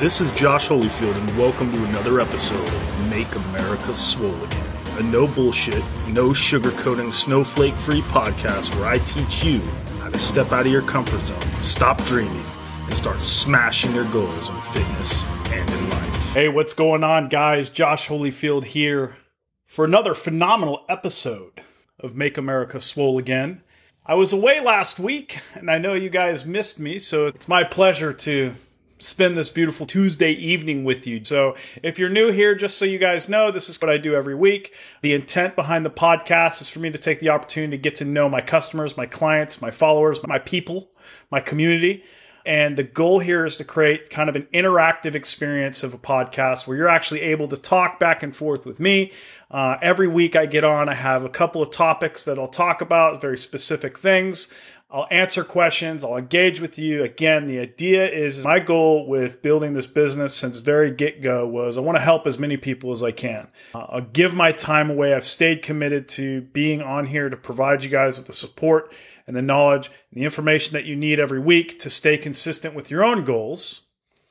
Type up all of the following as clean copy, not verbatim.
This is Josh Holyfield, and welcome to another episode of Make America Swole Again, a no bullshit, no sugarcoating, snowflake-free podcast where I teach you how to step out of your comfort zone, stop dreaming, and start smashing your goals in fitness and in life. Hey, what's going on, guys? Josh Holyfield here for another phenomenal episode of Make America Swole Again. I was away last week, and I know you guys missed me, so it's my pleasure to spend this beautiful Tuesday evening with you. So if you're new here, just so you guys know, this is what I do every week. The intent behind the podcast is for me to take the opportunity to get to know my customers, my clients, my followers, my people, my community. And the goal here is to create kind of an interactive experience of a podcast where you're actually able to talk back and forth with me. Every week I get on, I have a couple of topics that I'll talk about, very specific things. I'll answer questions. I'll engage with you. Again, the idea is my goal with building this business since very get-go was I want to help as many people as I can. I'll give my time away. I've stayed committed to being on here to provide you guys with the support and the knowledge and the information that you need every week to stay consistent with your own goals.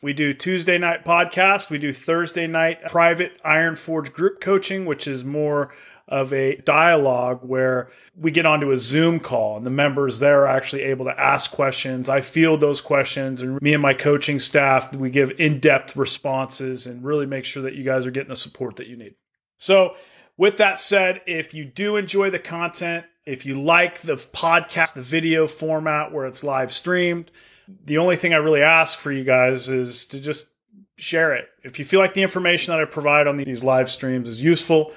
We do Tuesday night podcast. We do Thursday night private Iron Forge group coaching, which is more of a dialogue where we get onto a Zoom call and the members there are actually able to ask questions. I field those questions, and me and my coaching staff, we give in-depth responses and really make sure that you guys are getting the support that you need. So with that said, if you do enjoy the content, if you like the podcast, the video format where it's live streamed, the only thing I really ask for you guys is to just share it. If you feel like the information that I provide on these live streams is useful,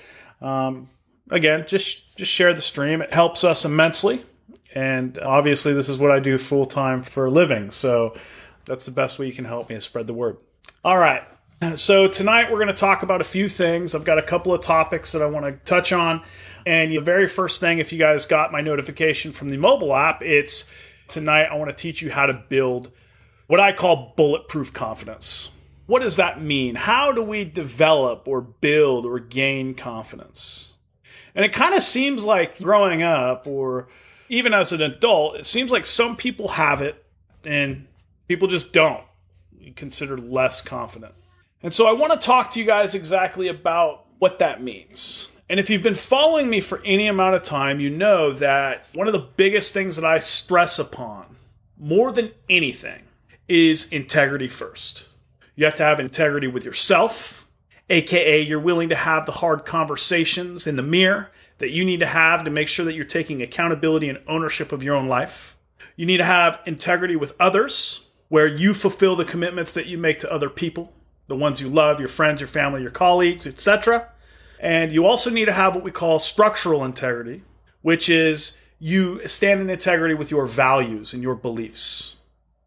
again, just share the stream. It helps us immensely. And obviously, this is what I do full time for a living. So that's the best way you can help me is spread the word. All right. So tonight, we're going to talk about a few things. I've got a couple of topics that I want to touch on. And the very first thing, if you guys got my notification from the mobile app, it's tonight I want to teach you how to build what I call bulletproof confidence. What does that mean? How do we develop or build or gain confidence? And it kind of seems like growing up or even as an adult, it seems like some people have it and people just don't. You're considered less confident. And so I want to talk to you guys exactly about what that means. And if you've been following me for any amount of time, you know that one of the biggest things that I stress upon more than anything is integrity first. You have to have integrity with yourself, AKA you're willing to have the hard conversations in the mirror that you need to have to make sure that you're taking accountability and ownership of your own life. You need to have integrity with others where you fulfill the commitments that you make to other people, the ones you love, your friends, your family, your colleagues, etc. And you also need to have what we call structural integrity, which is you stand in integrity with your values and your beliefs.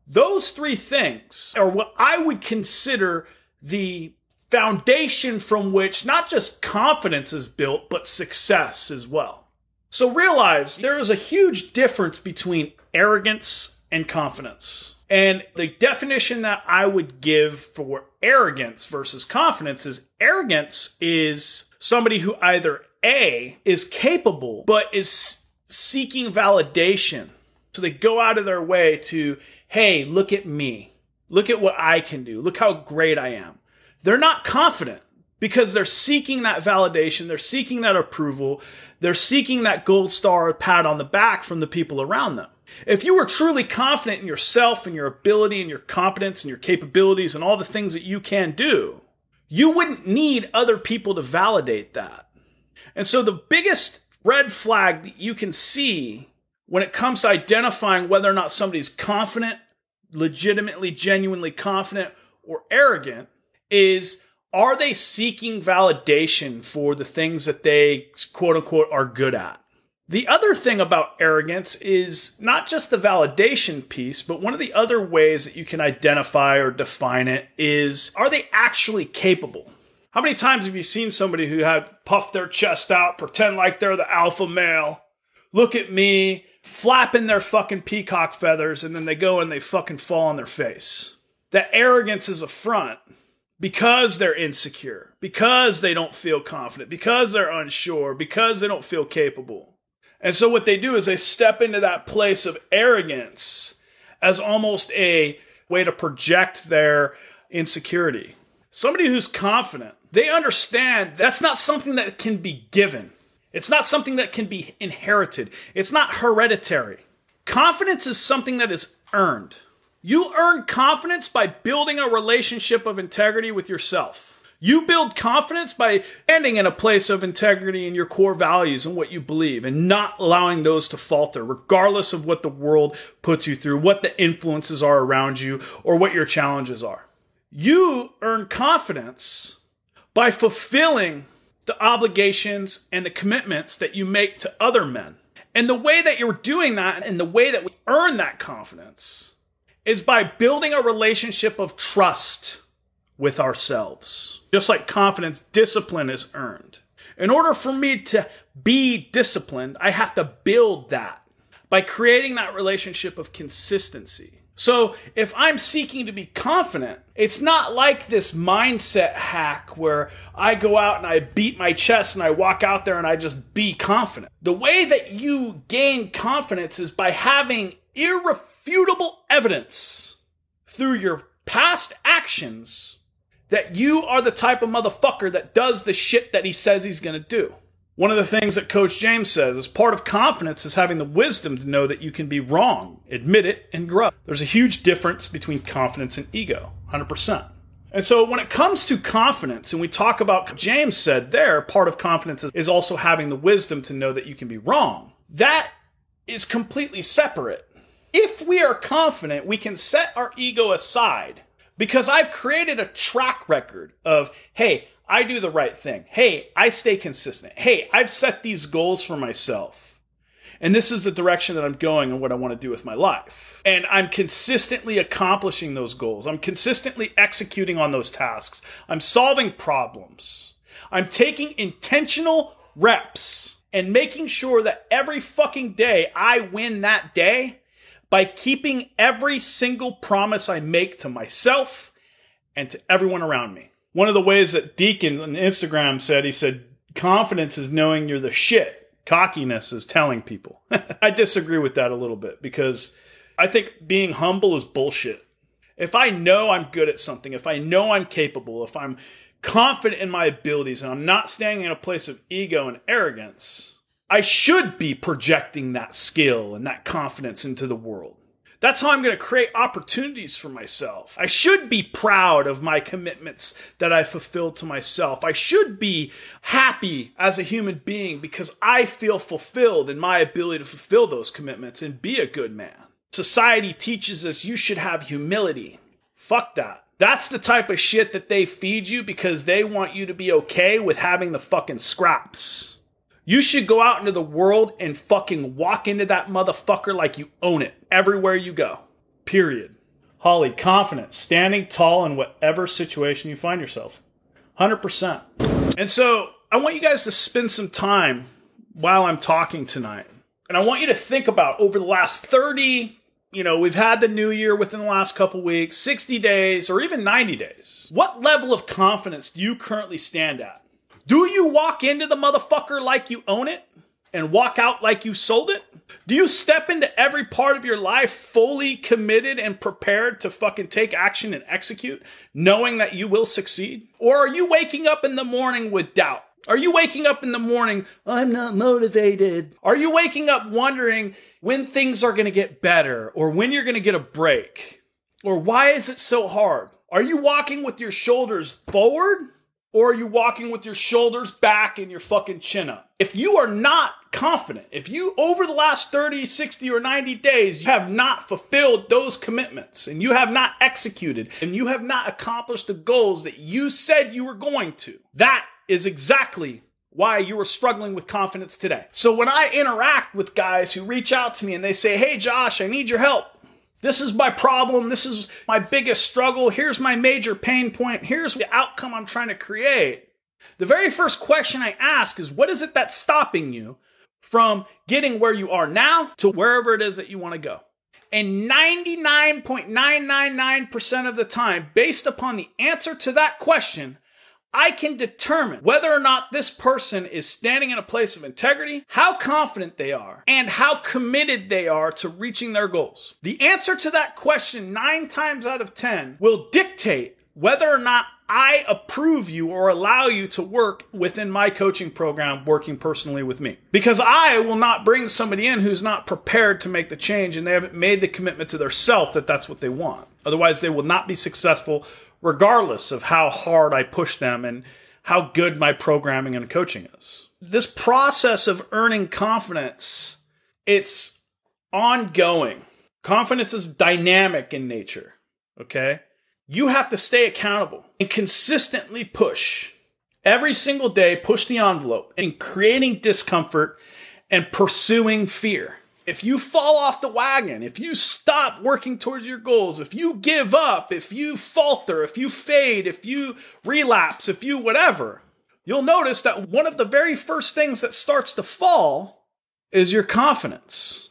Those three things are what I would consider the foundation from which not just confidence is built, but success as well. So realize there is a huge difference between arrogance and confidence. And the definition that I would give for arrogance versus confidence is arrogance is somebody who either A, is capable, but is seeking validation. So they go out of their way to, hey, look at me. Look at what I can do. Look how great I am. They're not confident because they're seeking that validation. They're seeking that approval. They're seeking that gold star or pat on the back from the people around them. If you were truly confident in yourself and your ability and your competence and your capabilities and all the things that you can do, you wouldn't need other people to validate that. And so the biggest red flag that you can see when it comes to identifying whether or not somebody's confident, legitimately, genuinely confident, or arrogant is, are they seeking validation for the things that they, quote unquote, are good at? The other thing about arrogance is not just the validation piece, but one of the other ways that you can identify or define it is, are they actually capable? How many times have you seen somebody who had puffed their chest out, pretend like they're the alpha male, look at me, flapping their fucking peacock feathers, and then they go and they fucking fall on their face? That arrogance is a front. Because they're insecure, because they don't feel confident, because they're unsure, because they don't feel capable. And so what they do is they step into that place of arrogance as almost a way to project their insecurity. Somebody who's confident, they understand that's not something that can be given. It's not something that can be inherited. It's not hereditary. Confidence is something that is earned. You earn confidence by building a relationship of integrity with yourself. You build confidence by ending in a place of integrity in your core values and what you believe and not allowing those to falter regardless of what the world puts you through, what the influences are around you, or what your challenges are. You earn confidence by fulfilling the obligations and the commitments that you make to other men. And the way that you're doing that and the way that we earn that confidence is by building a relationship of trust with ourselves. Just like confidence, discipline is earned. In order for me to be disciplined, I have to build that by creating that relationship of consistency. So if I'm seeking to be confident, it's not like this mindset hack where I go out and I beat my chest and I walk out there and I just be confident. The way that you gain confidence is by having irrefutable evidence through your past actions that you are the type of motherfucker that does the shit that he says he's going to do. One of the things that Coach James says is part of confidence is having the wisdom to know that you can be wrong, admit it, and grow. There's a huge difference between confidence and ego, 100%. And so when it comes to confidence, and we talk about, James said there, part of confidence is also having the wisdom to know that you can be wrong. That is completely separate. If we are confident, we can set our ego aside because I've created a track record of, hey, I do the right thing. Hey, I stay consistent. Hey, I've set these goals for myself. And this is the direction that I'm going and what I want to do with my life. And I'm consistently accomplishing those goals. I'm consistently executing on those tasks. I'm solving problems. I'm taking intentional reps and making sure that every fucking day I win that day by keeping every single promise I make to myself and to everyone around me. One of the ways that Deacon on Instagram said, he said, confidence is knowing you're the shit. Cockiness is telling people. I disagree with that a little bit because I think being humble is bullshit. If I know I'm good at something, if I know I'm capable, if I'm confident in my abilities and I'm not staying in a place of ego and arrogance, I should be projecting that skill and that confidence into the world. That's how I'm going to create opportunities for myself. I should be proud of my commitments that I fulfilled to myself. I should be happy as a human being because I feel fulfilled in my ability to fulfill those commitments and be a good man. Society teaches us you should have humility. Fuck that. That's the type of shit that they feed you because they want you to be okay with having the fucking scraps. You should go out into the world and fucking walk into that motherfucker like you own it everywhere you go. Period. Holly, confidence, standing tall in whatever situation you find yourself. 100%. And so I want you guys to spend some time while I'm talking tonight. And I want you to think about over the last 30, we've had the new year within the last couple weeks, 60 days or even 90 days. What level of confidence do you currently stand at? Do you walk into the motherfucker like you own it and walk out like you sold it? Do you step into every part of your life fully committed and prepared to fucking take action and execute, knowing that you will succeed? Or are you waking up in the morning with doubt? Are you waking up in the morning, I'm not motivated? Are you waking up wondering when things are going to get better or when you're going to get a break? Or why is it so hard? Are you walking with your shoulders forward? Or are you walking with your shoulders back and your fucking chin up? If you are not confident, if you over the last 30, 60, or 90 days, you have not fulfilled those commitments and you have not executed and you have not accomplished the goals that you said you were going to, that is exactly why you are struggling with confidence today. So when I interact with guys who reach out to me and they say, hey Josh, I need your help. This is my problem. This is my biggest struggle. Here's my major pain point. Here's the outcome I'm trying to create. The very first question I ask is, what is it that's stopping you from getting where you are now to wherever it is that you want to go? And 99.999% of the time, based upon the answer to that question, I can determine whether or not this person is standing in a place of integrity, how confident they are, and how committed they are to reaching their goals. The answer to that question 9 times out of 10 will dictate whether or not I approve you or allow you to work within my coaching program, working personally with me. Because I will not bring somebody in who's not prepared to make the change and they haven't made the commitment to themselves that that's what they want. Otherwise, they will not be successful regardless of how hard I push them and how good my programming and coaching is. This process of earning confidence, it's ongoing. Confidence is dynamic in nature, okay? You have to stay accountable and consistently push. Every single day, push the envelope in creating discomfort and pursuing fear. If you fall off the wagon, if you stop working towards your goals, if you give up, if you falter, if you fade, if you relapse, if you whatever, you'll notice that one of the very first things that starts to fall is your confidence.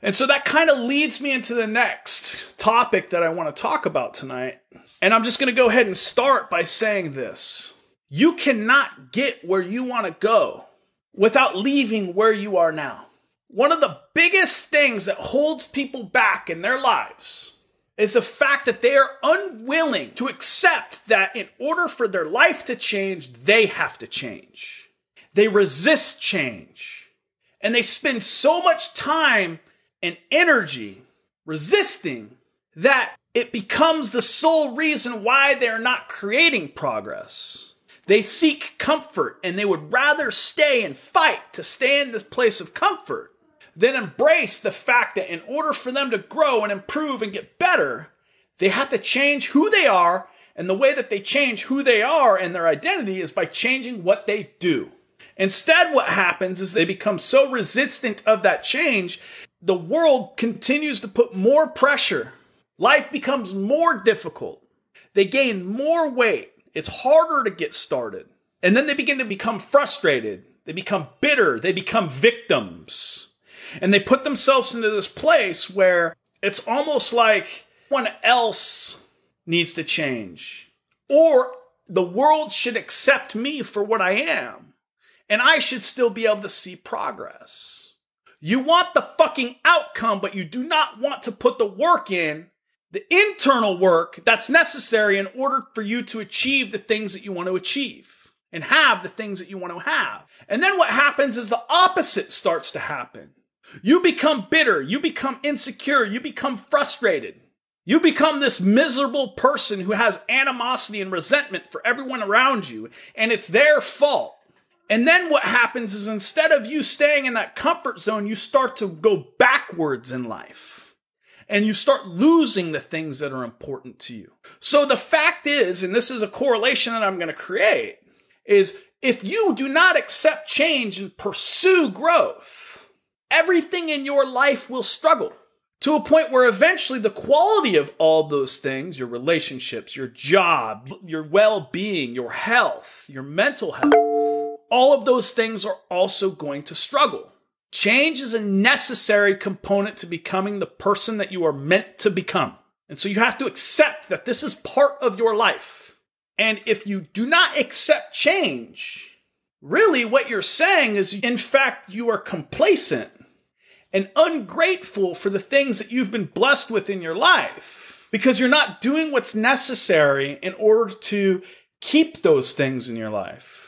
And so that kind of leads me into the next topic that I want to talk about tonight. And I'm just going to go ahead and start by saying this. You cannot get where you want to go without leaving where you are now. One of the biggest things that holds people back in their lives is the fact that they are unwilling to accept that in order for their life to change, they have to change. They resist change. And they spend so much time and energy resisting that it becomes the sole reason why they're not creating progress. They seek comfort and they would rather stay and fight to stay in this place of comfort than embrace the fact that in order for them to grow and improve and get better, they have to change who they are, and the way that they change who they are and their identity is by changing what they do. Instead, what happens is they become so resistant of that change, the world continues to put more pressure. Life becomes more difficult. They gain more weight. It's harder to get started. And then they begin to become frustrated. They become bitter. They become victims. And they put themselves into this place where it's almost like someone else needs to change. Or the world should accept me for what I am. And I should still be able to see progress. You want the fucking outcome, but you do not want to put the work in, the internal work that's necessary in order for you to achieve the things that you want to achieve and have the things that you want to have. And then what happens is the opposite starts to happen. You become bitter. You become insecure. You become frustrated. You become this miserable person who has animosity and resentment for everyone around you, and it's their fault. And then what happens is instead of you staying in that comfort zone, you start to go backwards in life. And you start losing the things that are important to you. So the fact is, and this is a correlation that I'm going to create, is if you do not accept change and pursue growth, everything in your life will struggle to a point where eventually the quality of all those things, your relationships, your job, your well-being, your health, your mental health, all of those things are also going to struggle. Change is a necessary component to becoming the person that you are meant to become. And so you have to accept that this is part of your life. And if you do not accept change, really what you're saying is, in fact, you are complacent and ungrateful for the things that you've been blessed with in your life because you're not doing what's necessary in order to keep those things in your life.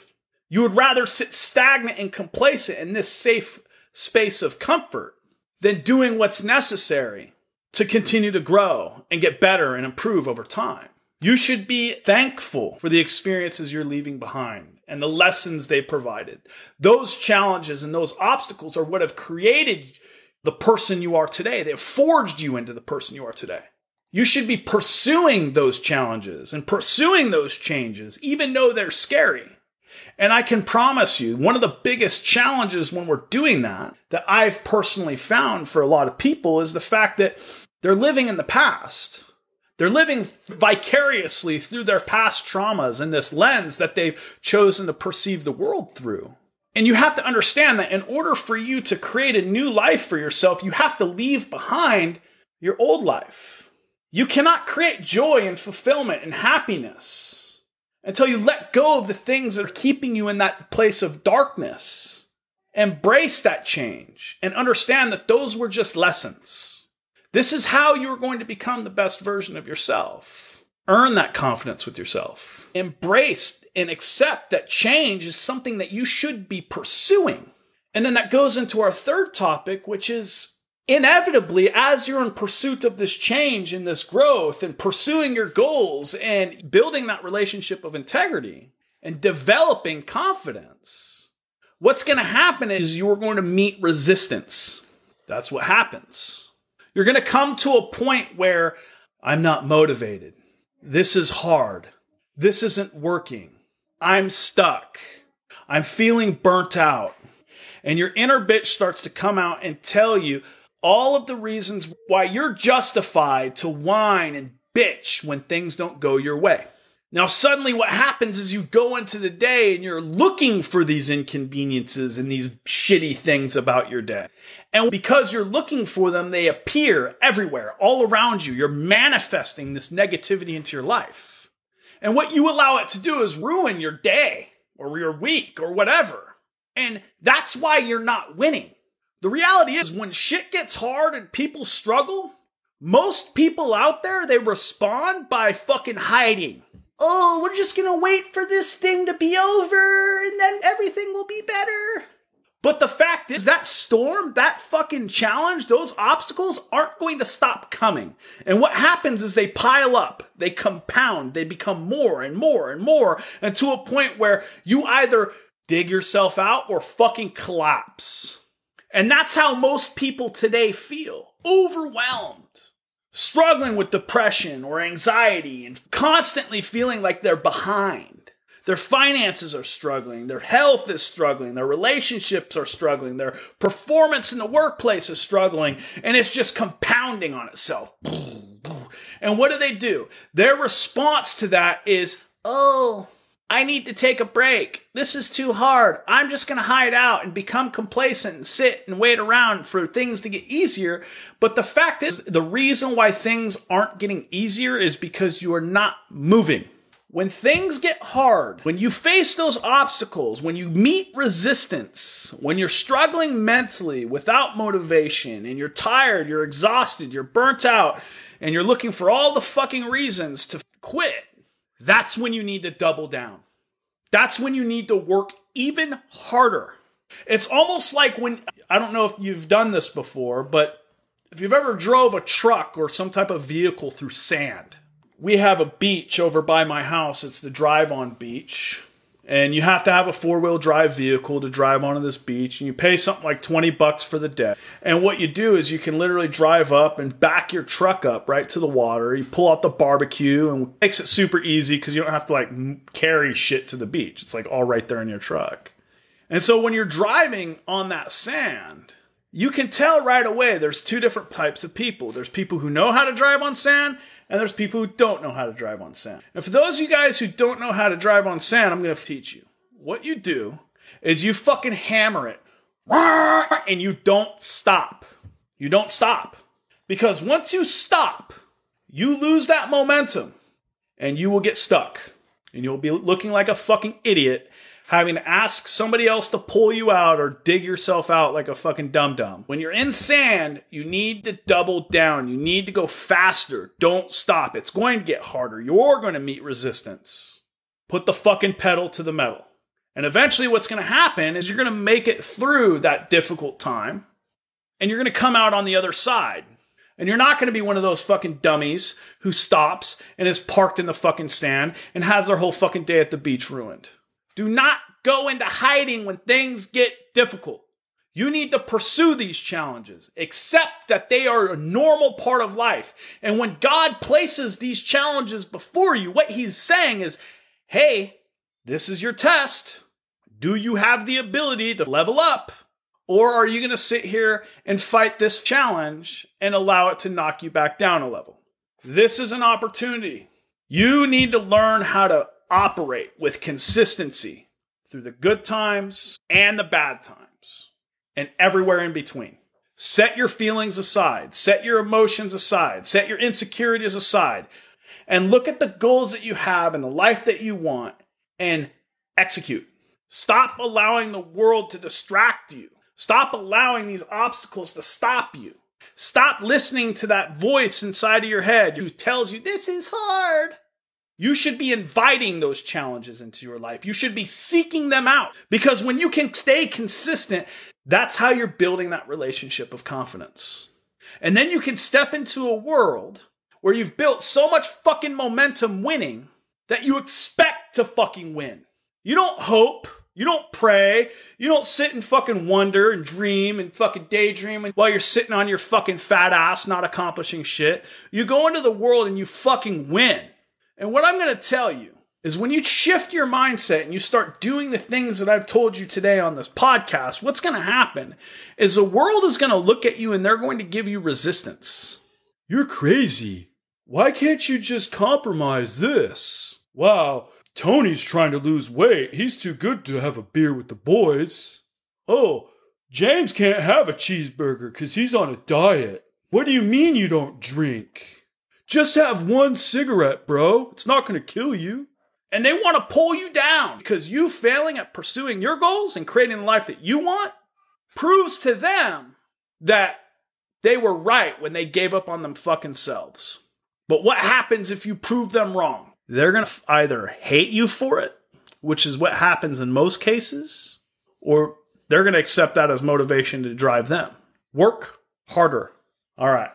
You would rather sit stagnant and complacent in this safe space of comfort than doing what's necessary to continue to grow and get better and improve over time. You should be thankful for the experiences you're leaving behind and the lessons they provided. Those challenges and those obstacles are what have created the person you are today. They have forged you into the person you are today. You should be pursuing those challenges and pursuing those changes, even though they're scary. And I can promise you, one of the biggest challenges when we're doing that I've personally found for a lot of people is the fact that they're living in the past. They're living vicariously through their past traumas and this lens that they've chosen to perceive the world through. And you have to understand that in order for you to create a new life for yourself, you have to leave behind your old life. You cannot create joy and fulfillment and happiness until you let go of the things that are keeping you in that place of darkness. Embrace that change and understand that those were just lessons. This is how you're going to become the best version of yourself. Earn that confidence with yourself. Embrace and accept that change is something that you should be pursuing. And then that goes into our third topic, which is inevitably, as you're in pursuit of this change and this growth and pursuing your goals and building that relationship of integrity and developing confidence, what's going to happen is you are going to meet resistance. That's what happens. You're going to come to a point where I'm not motivated. This is hard. This isn't working. I'm stuck. I'm feeling burnt out. And your inner bitch starts to come out and tell you all of the reasons why you're justified to whine and bitch when things don't go your way. Now, suddenly what happens is you go into the day and you're looking for these inconveniences and these shitty things about your day. And because you're looking for them, they appear everywhere, all around you. You're manifesting this negativity into your life. And what you allow it to do is ruin your day or your week or whatever. And that's why you're not winning. The reality is when shit gets hard and people struggle, most people out there, they respond by fucking hiding. Oh, we're just going to wait for this thing to be over and then everything will be better. But the fact is that storm, that fucking challenge, those obstacles aren't going to stop coming. And what happens is they pile up, they compound, they become more and more and more until a point where you either dig yourself out or fucking collapse. And that's how most people today feel. Overwhelmed. Struggling with depression or anxiety and constantly feeling like they're behind. Their finances are struggling. Their health is struggling. Their relationships are struggling. Their performance in the workplace is struggling. And it's just compounding on itself. And what do? Their response to that is, oh, I need to take a break. This is too hard. I'm just going to hide out and become complacent and sit and wait around for things to get easier. But the fact is, the reason why things aren't getting easier is because you are not moving. When things get hard, when you face those obstacles, when you meet resistance, when you're struggling mentally without motivation and you're tired, you're exhausted, you're burnt out, and you're looking for all the fucking reasons to quit, that's when you need to double down. That's when you need to work even harder. It's almost like when, I don't know if you've done this before, but if you've ever drove a truck or some type of vehicle through sand. We have a beach over by my house. It's the drive-on beach. And you have to have a four-wheel drive vehicle to drive onto this beach. And you pay something like $20 for the day. And what you do is you can literally drive up and back your truck up right to the water. You pull out the barbecue and it makes it super easy because you don't have to like carry shit to the beach. It's like all right there in your truck. And so when you're driving on that sand, you can tell right away there's two different types of people. There's people who know how to drive on sand, and there's people who don't know how to drive on sand. And for those of you guys who don't know how to drive on sand, I'm going to teach you. What you do is you fucking hammer it. And you don't stop. You don't stop. Because once you stop, you lose that momentum. And you will get stuck. And you'll be looking like a fucking idiot, having to ask somebody else to pull you out or dig yourself out like a fucking dum-dum. When you're in sand, you need to double down. You need to go faster. Don't stop. It's going to get harder. You're going to meet resistance. Put the fucking pedal to the metal. And eventually what's going to happen is you're going to make it through that difficult time. And you're going to come out on the other side. And you're not going to be one of those fucking dummies who stops and is parked in the fucking sand and has their whole fucking day at the beach ruined. Do not go into hiding when things get difficult. You need to pursue these challenges. Accept that they are a normal part of life. And when God places these challenges before you, what he's saying is, hey, this is your test. Do you have the ability to level up? Or are you going to sit here and fight this challenge and allow it to knock you back down a level? This is an opportunity. You need to learn how to operate with consistency through the good times and the bad times and everywhere in between. Set your feelings aside. Set your emotions aside. Set your insecurities aside. And look at the goals that you have and the life that you want and execute. Stop allowing the world to distract you. Stop allowing these obstacles to stop you. Stop listening to that voice inside of your head who tells you, this is hard. You should be inviting those challenges into your life. You should be seeking them out, because when you can stay consistent, that's how you're building that relationship of confidence. And then you can step into a world where you've built so much fucking momentum winning that you expect to fucking win. You don't hope. You don't pray. You don't sit and fucking wonder and dream and fucking daydream while you're sitting on your fucking fat ass not accomplishing shit. You go into the world and you fucking win. And what I'm going to tell you is, when you shift your mindset and you start doing the things that I've told you today on this podcast, what's going to happen is the world is going to look at you and they're going to give you resistance. You're crazy. Why can't you just compromise this? Wow, Tony's trying to lose weight. He's too good to have a beer with the boys. Oh, James can't have a cheeseburger because he's on a diet. What do you mean you don't drink? Just have one cigarette, bro. It's not going to kill you. And they want to pull you down because you failing at pursuing your goals and creating the life that you want proves to them that they were right when they gave up on them fucking selves. But what happens if you prove them wrong? They're going to either hate you for it, which is what happens in most cases, or they're going to accept that as motivation to drive them. Work harder. All right.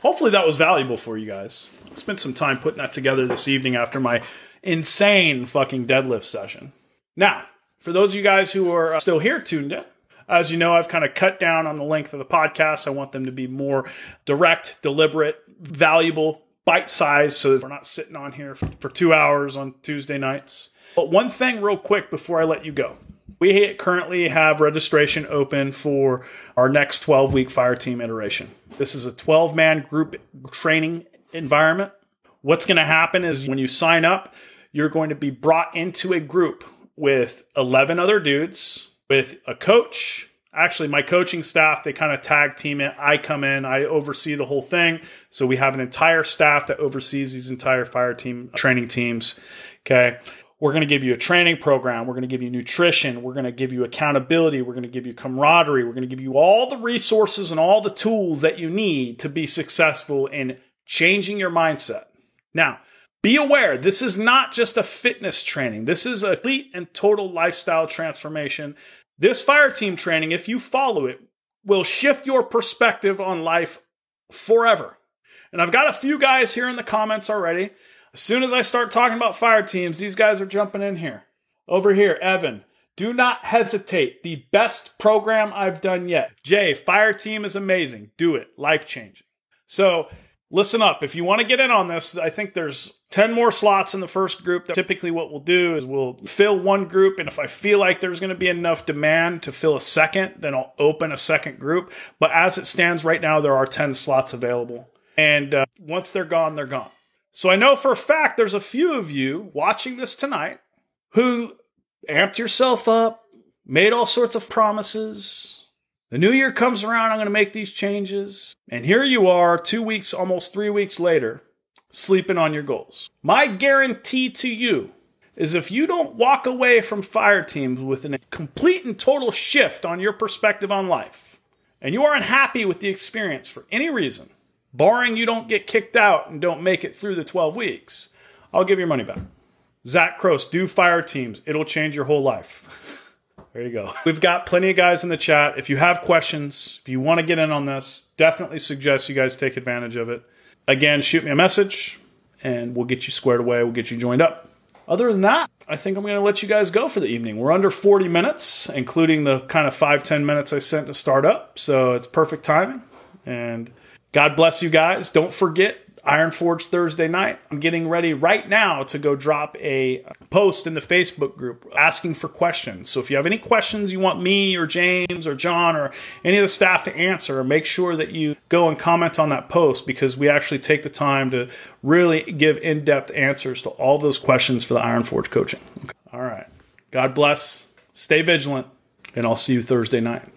Hopefully that was valuable for you guys. I spent some time putting that together this evening after my insane fucking deadlift session. Now, for those of you guys who are still here tuned in, as you know, I've kind of cut down on the length of the podcast. I want them to be more direct, deliberate, valuable, bite-sized, so that we're not sitting on here for 2 hours on Tuesday nights. But one thing real quick before I let you go. We currently have registration open for our next 12-week fire team iteration. This is a 12-man group training environment. What's going to happen is, when you sign up, you're going to be brought into a group with 11 other dudes, with a coach. Actually, my coaching staff, they kind of tag team it. I come in, I oversee the whole thing. So we have an entire staff that oversees these entire fire team training teams. Okay. We're going to give you a training program. We're going to give you nutrition. We're going to give you accountability. We're going to give you camaraderie. We're going to give you all the resources and all the tools that you need to be successful in changing your mindset. Now, be aware, this is not just a fitness training. This is a complete and total lifestyle transformation. This fire team training, if you follow it, will shift your perspective on life forever. And I've got a few guys here in the comments already. As soon as I start talking about fire teams, these guys are jumping in here. Over here, Evan, do not hesitate. The best program I've done yet. Jay, fire team is amazing. Do it. Life-changing. So listen up. If you want to get in on this, I think there's 10 more slots in the first group. Typically what we'll do is we'll fill one group, and if I feel like there's going to be enough demand to fill a second, then I'll open a second group. But as it stands right now, there are 10 slots available. And once they're gone, they're gone. So I know for a fact there's a few of you watching this tonight who amped yourself up, made all sorts of promises. The new year comes around, I'm going to make these changes. And here you are, 2 weeks, almost 3 weeks later, sleeping on your goals. My guarantee to you is, if you don't walk away from fire teams with a complete and total shift on your perspective on life, and you aren't happy with the experience for any reason, barring you don't get kicked out and don't make it through the 12 weeks, I'll give your money back. Zach Kroos, do fire teams. It'll change your whole life. There you go. We've got plenty of guys in the chat. If you have questions, if you want to get in on this, definitely suggest you guys take advantage of it. Again, shoot me a message and we'll get you squared away. We'll get you joined up. Other than that, I think I'm going to let you guys go for the evening. We're under 40 minutes, including the kind of 5-10 minutes I sent to start up. So it's perfect timing. And God bless you guys. Don't forget, Iron Forge Thursday night. I'm getting ready right now to go drop a post in the Facebook group asking for questions. So if you have any questions you want me or James or John or any of the staff to answer, make sure that you go and comment on that post, because we actually take the time to really give in-depth answers to all those questions for the Iron Forge coaching. Okay. All right. God bless. Stay vigilant, and I'll see you Thursday night.